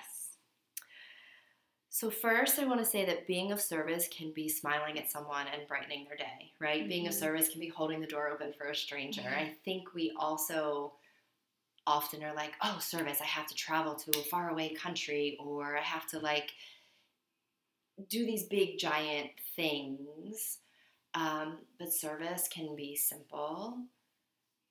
So first, I want to say that being of service can be smiling at someone and brightening their day, right? Mm-hmm. Being of service can be holding the door open for a stranger. Mm-hmm. I think we also often are like, oh, service, I have to travel to a faraway country, or I have to, like, do these big, giant things. Um, but service can be simple.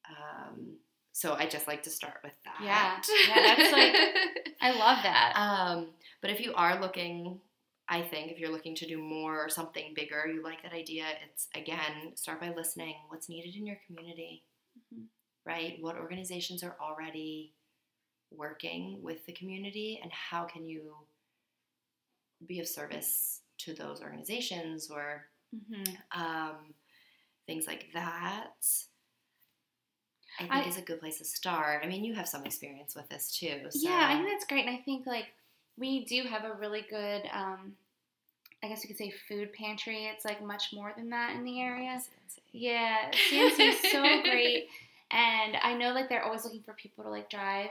Um, so I just like to start with that. Yeah, yeah, that's like, I love that. Um, but if you are looking, I think, if you're looking to do more or something bigger, you like that idea, it's, again, start by listening. What's needed in your community, mm-hmm. right? What organizations are already working with the community, and how can you be of service to those organizations, or mm-hmm. um, things like that, I think I, is a good place to start. I mean, you have some experience with this too. So. Yeah, I think that's great. And I think, like, we do have a really good, um, I guess you could say, food pantry. It's, like, much more than that in the area. C N C. Yeah, C N C is so great. And I know, like, they're always looking for people to, like, drive.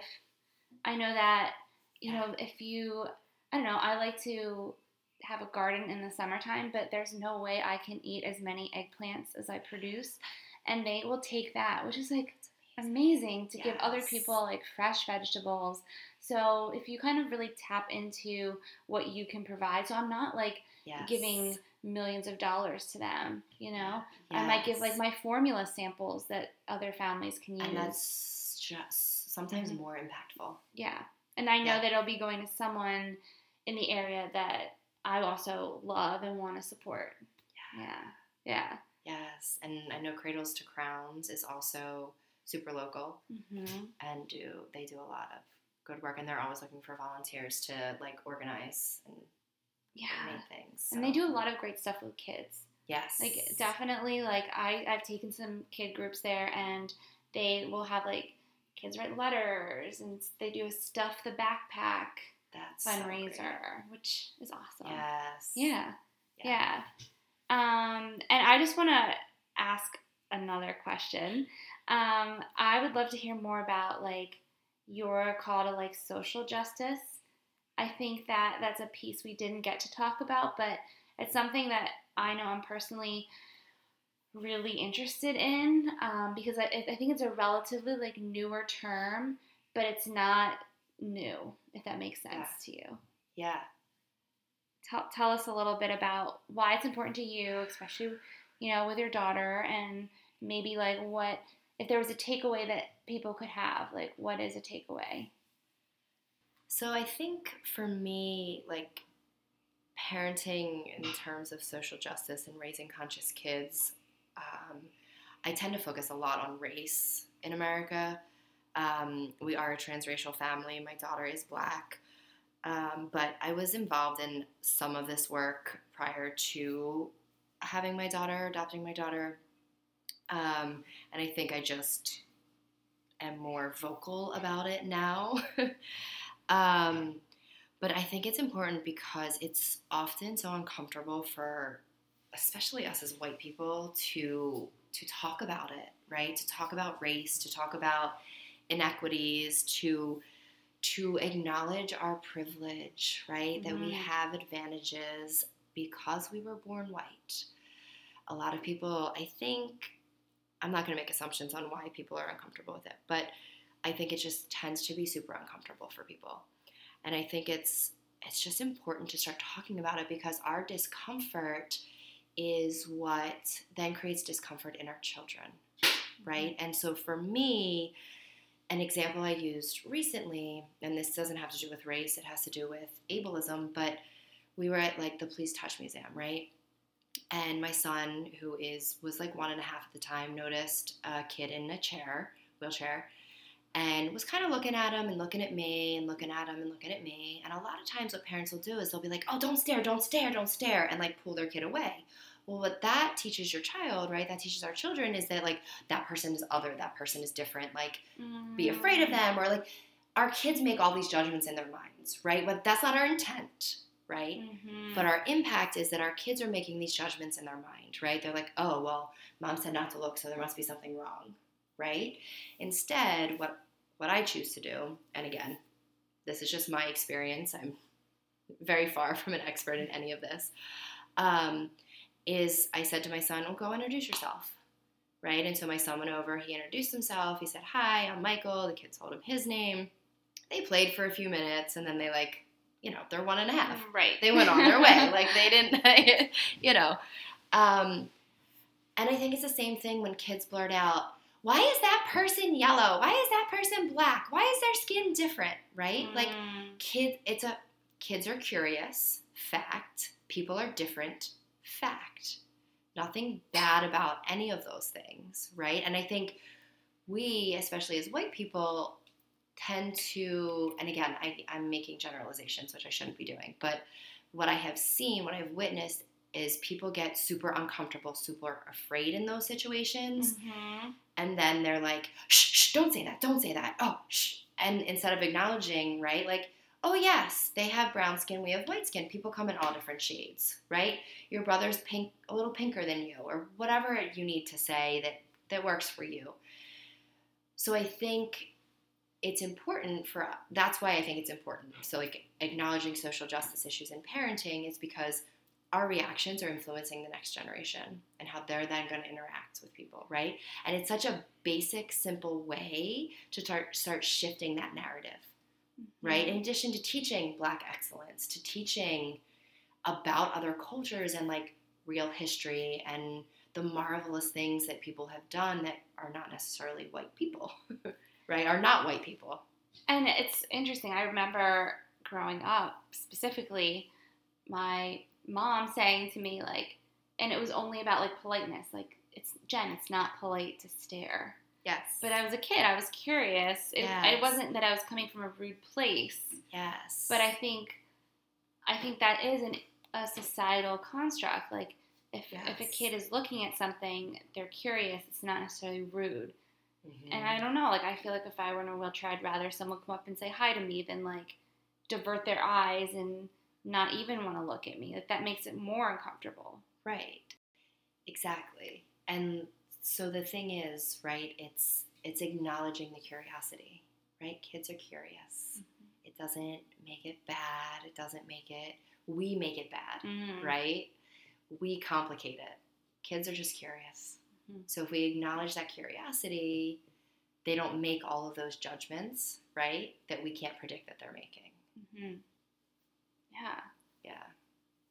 I know that, you yeah. know, if you, I don't know, I like to have a garden in the summertime, but there's no way I can eat as many eggplants as I produce, and they will take that, which is, like, amazing to yes. give other people, like, fresh vegetables. So if you kind of really tap into what you can provide, so I'm not, like, yes. giving millions of dollars to them, you know, yes. I might give, like, my formula samples that other families can use, and that's just sometimes mm-hmm. more impactful. Yeah, and I know yeah. that it'll be going to someone in the area that I also love and want to support. Yeah. Yeah. Yeah. Yes. And I know Cradles to Crowns is also super local mm-hmm. and do they do a lot of good work, and they're always looking for volunteers to, like, organize and yeah. make things. So. And they do a lot of great stuff with kids. Yes. Like, definitely, like, I, I've taken some kid groups there, and they will have, like, kids write letters, and they do a stuff the backpack. That's fundraiser, so which is awesome. Yes. Yeah. Yeah. yeah. Um, and I just want to ask another question. Um, I would love to hear more about, like, your call to, like, social justice. I think that that's a piece we didn't get to talk about, but it's something that I know I'm personally really interested in, um, because I, I think it's a relatively, like, newer term, but it's not new, if that makes sense yeah. to you. Yeah. Tell tell us a little bit about why it's important to you, especially, you know, with your daughter, and maybe, like, what, if there was a takeaway that people could have, like, what is a takeaway? So I think for me, like, parenting in terms of social justice and raising conscious kids, um, I tend to focus a lot on race in America. Um, we are a transracial family. My daughter is black. Um, but I was involved in some of this work prior to having my daughter, adopting my daughter. Um, and I think I just am more vocal about it now. um, but I think it's important because it's often so uncomfortable for, especially us as white people, to, to talk about it, right? To talk about race, to talk about inequities, to to acknowledge our privilege, right? Mm-hmm. That we have advantages because we were born white. A lot of people, I think, I'm not going to make assumptions on why people are uncomfortable with it, but I think it just tends to be super uncomfortable for people. And I think it's it's just important to start talking about it, because our discomfort is what then creates discomfort in our children, mm-hmm. right? And so for me, an example I used recently, and this doesn't have to do with race, it has to do with ableism, but we were at, like, the Please Touch Museum, right? And my son, who is was like one and a half at the time, noticed a kid in a chair, wheelchair, and was kind of looking at him and looking at me and looking at him and looking at me. And a lot of times what parents will do is they'll be like, oh, don't stare, don't stare, don't stare, and, like, pull their kid away. Well, what that teaches your child, right, that teaches our children is that, like, that person is other, that person is different, like, mm. be afraid of them, or, like, our kids make all these judgments in their minds, right? But that's not our intent, right? Mm-hmm. But our impact is that our kids are making these judgments in their mind, right? They're like, oh, well, mom said not to look, so there must be something wrong, right? Instead, what what I choose to do, and again, this is just my experience. I'm very far from an expert in any of this, um, is I said to my son, well, go introduce yourself, right? And so my son went over, he introduced himself, he said, hi, I'm Michael. The kid told him his name. They played for a few minutes, and then they, like, you know, they're one and a half. Right. They went on their way. Like, they didn't, you know. Um, and I think it's the same thing when kids blurt out, why is that person yellow? Why is that person black? Why is their skin different, right? Mm. Like, kids, it's a, kids are curious, fact. People are different, fact. Nothing bad about any of those things, right? And I think we, especially as white people, tend to, and again, I, I'm making generalizations, which I shouldn't be doing, but what I have seen, what I've witnessed is people get super uncomfortable, super afraid in those situations, mm-hmm. and then they're like, shh, shh, don't say that, don't say that, oh, shh, and instead of acknowledging, right, like, oh, yes, they have brown skin, we have white skin, people come in all different shades, right? Your brother's pink, a little pinker than you, or whatever you need to say that, that works for you. So I think it's important for, that's why I think it's important. So, like, acknowledging social justice issues in parenting is because our reactions are influencing the next generation and how they're then going to interact with people, right? And it's such a basic, simple way to start, start shifting that narrative, mm-hmm. right? In addition to teaching Black excellence, to teaching about other cultures and, like, real history and the marvelous things that people have done that are not necessarily white people, right, are not white people. And it's interesting. I remember growing up, specifically, my mom saying to me, like, and it was only about, like, politeness. Like, it's, Jen, it's not polite to stare. Yes. But I was a kid. I was curious. It, yes. It wasn't that I was coming from a rude place. Yes. But I think, I think that is an, a societal construct. Like, if yes. if a kid is looking at something, they're curious. It's not necessarily rude. Mm-hmm. And I don't know, like, I feel like if I were in a wheelchair, I'd rather someone come up and say hi to me than, like, divert their eyes and not even want to look at me. Like, that makes it more uncomfortable. Right. Exactly. And so the thing is, right, it's it's acknowledging the curiosity, right? Kids are curious. Mm-hmm. It doesn't make it bad. It doesn't make it, we make it bad, mm-hmm. right? We complicate it. Kids are just curious. So if we acknowledge that curiosity, they don't make all of those judgments, right, that we can't predict that they're making. Mm-hmm. Yeah. Yeah.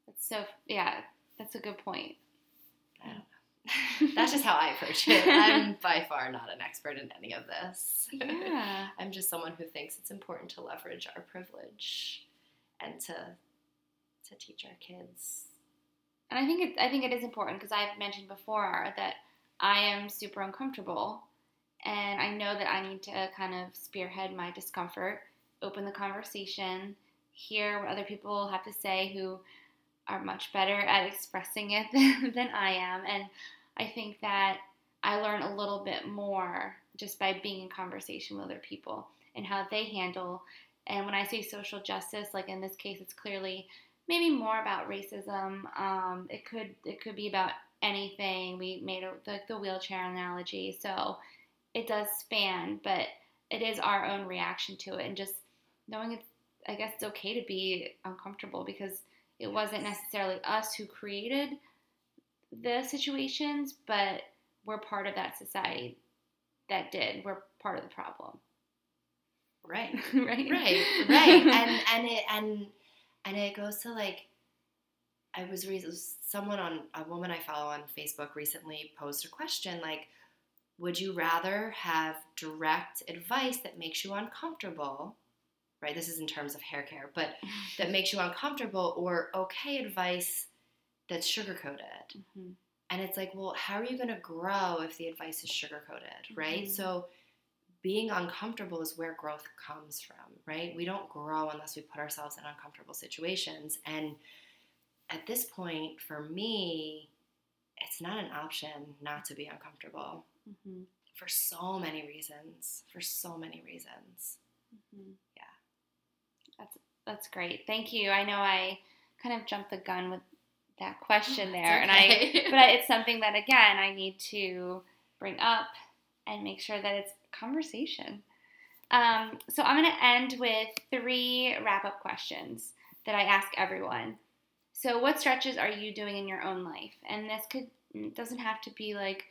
That's so, yeah, that's a good point. I don't know. That's just how I approach it. I'm by far not an expert in any of this. Yeah. I'm just someone who thinks it's important to leverage our privilege and to to teach our kids. And I think it, I think it is important because I've mentioned before that I am super uncomfortable, and I know that I need to kind of spearhead my discomfort, open the conversation, hear what other people have to say who are much better at expressing it than, than I am. And I think that I learn a little bit more just by being in conversation with other people and how they handle. And when I say social justice, like in this case, it's clearly maybe more about racism. Um, it could it could be about anything. We made a, the, the wheelchair analogy, so it does span, but it is our own reaction to it, and just knowing it's, I guess it's okay to be uncomfortable because it yes. wasn't necessarily us who created the situations, but we're part of that society that did. We're part of the problem. Right. right. Right. Right. And and it and and it goes to, like, I was re- someone on a woman I follow on Facebook recently posed a question, like, would you rather have direct advice that makes you uncomfortable, right? This is in terms of hair care, but that makes you uncomfortable, or okay advice that's sugar-coated. Mm-hmm. And it's like, well, how are you going to grow if the advice is sugar-coated, mm-hmm. right? So being uncomfortable is where growth comes from, right? We don't grow unless we put ourselves in uncomfortable situations. And at this point, for me, it's not an option not to be uncomfortable mm-hmm. for so many reasons, for so many reasons. Mm-hmm. Yeah. That's that's great. Thank you. I know I kind of jumped the gun with that question oh, there. Okay. And I, but I, it's something that, again, I need to bring up and make sure that it's conversation. Um, so I'm going to end with three wrap-up questions that I ask everyone. So what stretches are you doing in your own life? And this could doesn't have to be like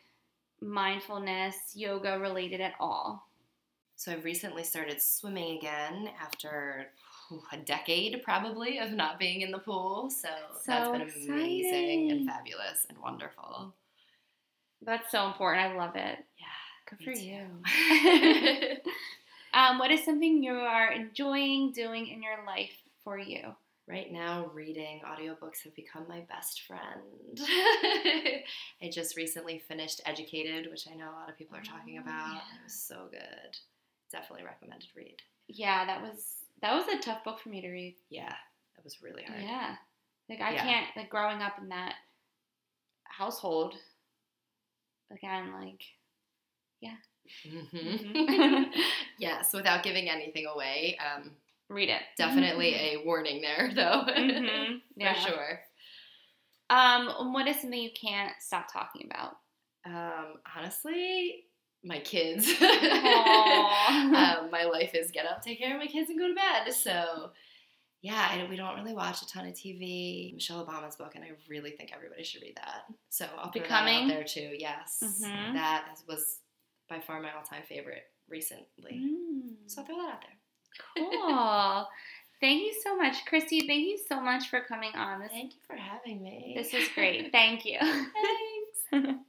mindfulness, yoga related at all. So I've recently started swimming again after whew, a decade probably of not being in the pool. So, so that's been amazing exciting. And fabulous and wonderful. That's so important. I love it. Yeah. Good for you. um, what is something you are enjoying doing in your life for you? Right now, reading audiobooks have become my best friend. I just recently finished Educated, which I know a lot of people are talking about. Oh, yeah. It was so good. Definitely recommended read. Yeah, that was that was a tough book for me to read. Yeah, that was really hard. Yeah. Like, I yeah. can't, like, growing up in that household, again, like, yeah. Mm-hmm. Yes, without giving anything away, um... read it. Definitely a warning there, though. Mm-hmm. Yeah. For sure. Um, what is something you can't stop talking about? Um, honestly, my kids. um, my life is get up, take care of my kids, and go to bed. So, yeah, I, we don't really watch a ton of T V. Michelle Obama's book, and I really think everybody should read that. So I'll put Becoming. That out there, too. Yes. Mm-hmm. That was by far my all-time favorite recently. Mm. So I'll throw that out there. Cool. Thank you so much, Christy. Thank you so much for coming on. This, Thank you for having me. This was great. Thank you. Thanks.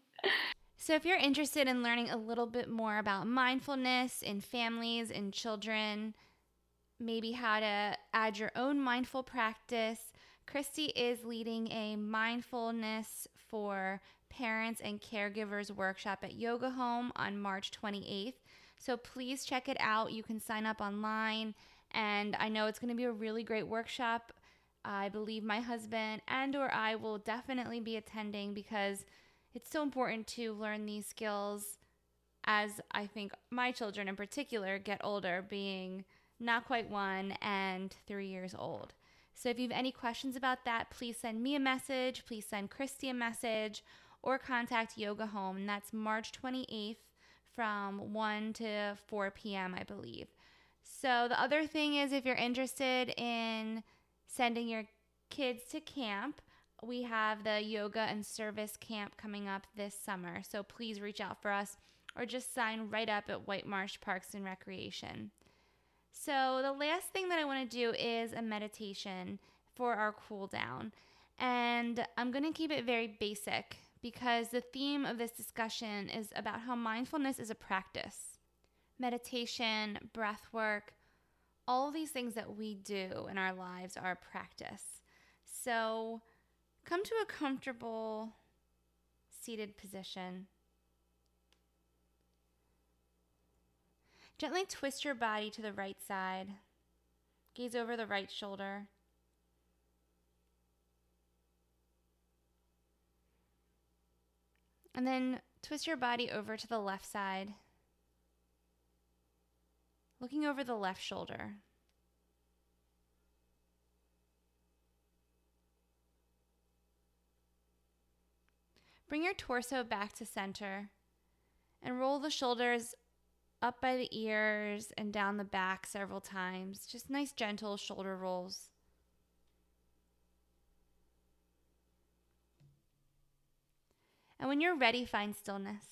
So if you're interested in learning a little bit more about mindfulness in families and children, maybe how to add your own mindful practice, Christy is leading a mindfulness for parents and caregivers workshop at Yoga Home on March twenty-eighth. So please check it out. You can sign up online, and I know it's going to be a really great workshop. I believe my husband and or I will definitely be attending because it's so important to learn these skills as I think my children in particular get older, being not quite one and three years old. So if you have any questions about that, please send me a message. Please send Christy a message or contact Yoga Home. That's March twenty-eighth. From one to four p.m., I believe. So the other thing is, if you're interested in sending your kids to camp, we have the yoga and service camp coming up this summer. So please reach out for us or just sign right up at White Marsh Parks and Recreation. So the last thing that I want to do is a meditation for our cool down. And I'm going to keep it very basic, because the theme of this discussion is about how mindfulness is a practice. Meditation, breath work, all these things that we do in our lives are practice. So come to a comfortable seated position. Gently twist your body to the right side. Gaze over the right shoulder. And then twist your body over to the left side, looking over the left shoulder. Bring your torso back to center and roll the shoulders up by the ears and down the back several times. Just nice, gentle shoulder rolls. And when you're ready, find stillness.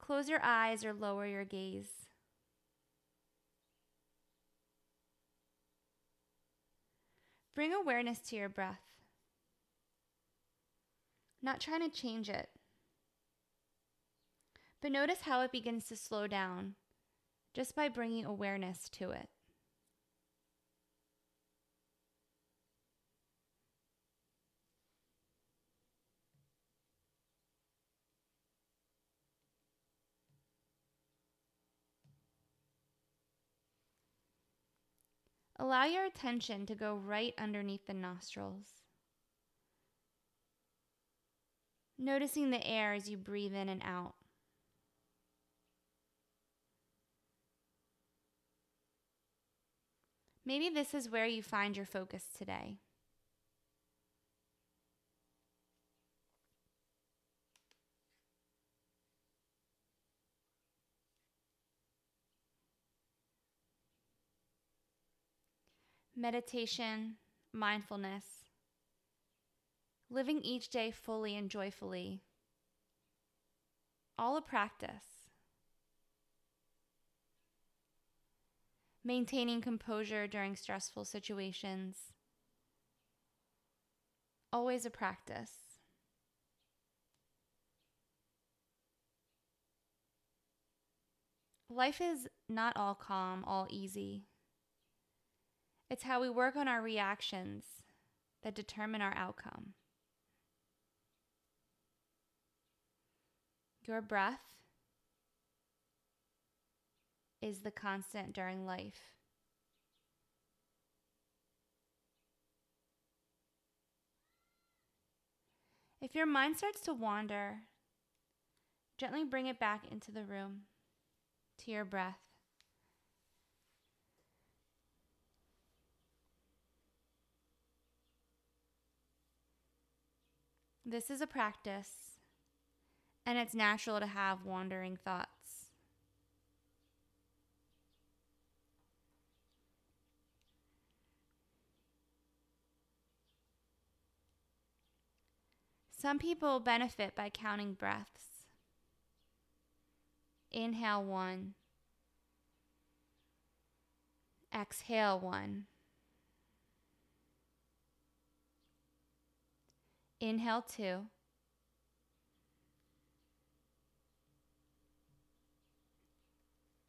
Close your eyes or lower your gaze. Bring awareness to your breath. Not trying to change it, but notice how it begins to slow down just by bringing awareness to it. Allow your attention to go right underneath the nostrils, noticing the air as you breathe in and out. Maybe this is where you find your focus today. Meditation, mindfulness, living each day fully and joyfully, all a practice. Maintaining composure during stressful situations, always a practice. Life is not all calm, all easy. It's how we work on our reactions that determine our outcome. Your breath is the constant during life. If your mind starts to wander, gently bring it back into the room, to your breath. This is a practice, and it's natural to have wandering thoughts. Some people benefit by counting breaths. Inhale one, exhale one. Inhale two,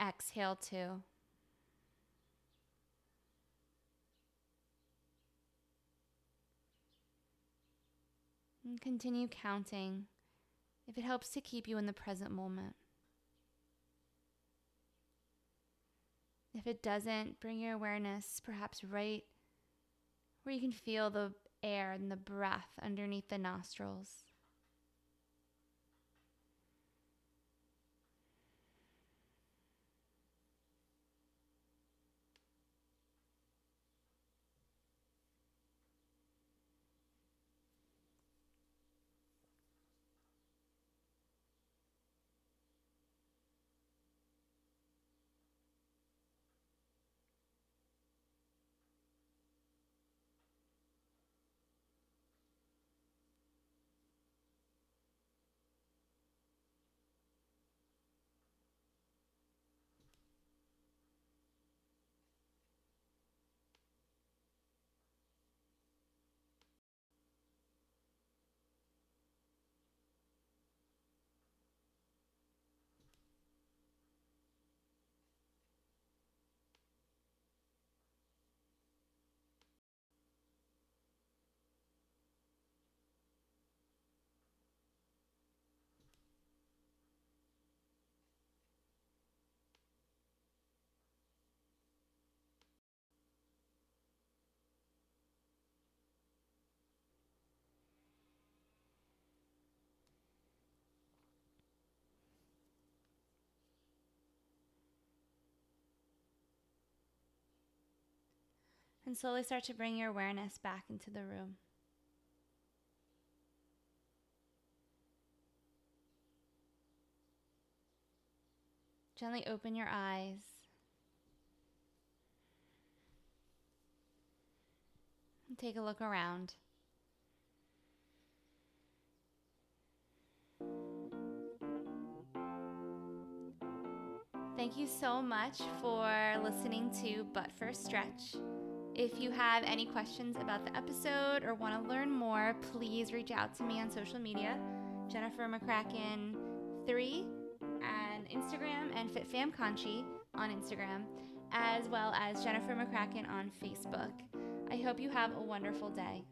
exhale two. And continue counting if it helps to keep you in the present moment. If it doesn't, bring your awareness perhaps right where you can feel the air and the breath underneath the nostrils. And slowly start to bring your awareness back into the room. Gently open your eyes. And take a look around. Thank you so much for listening to But First Stretch. If you have any questions about the episode or want to learn more, please reach out to me on social media, Jennifer McCracken three on Instagram and Fit Fam Conchi on Instagram, as well as Jennifer McCracken on Facebook. I hope you have a wonderful day.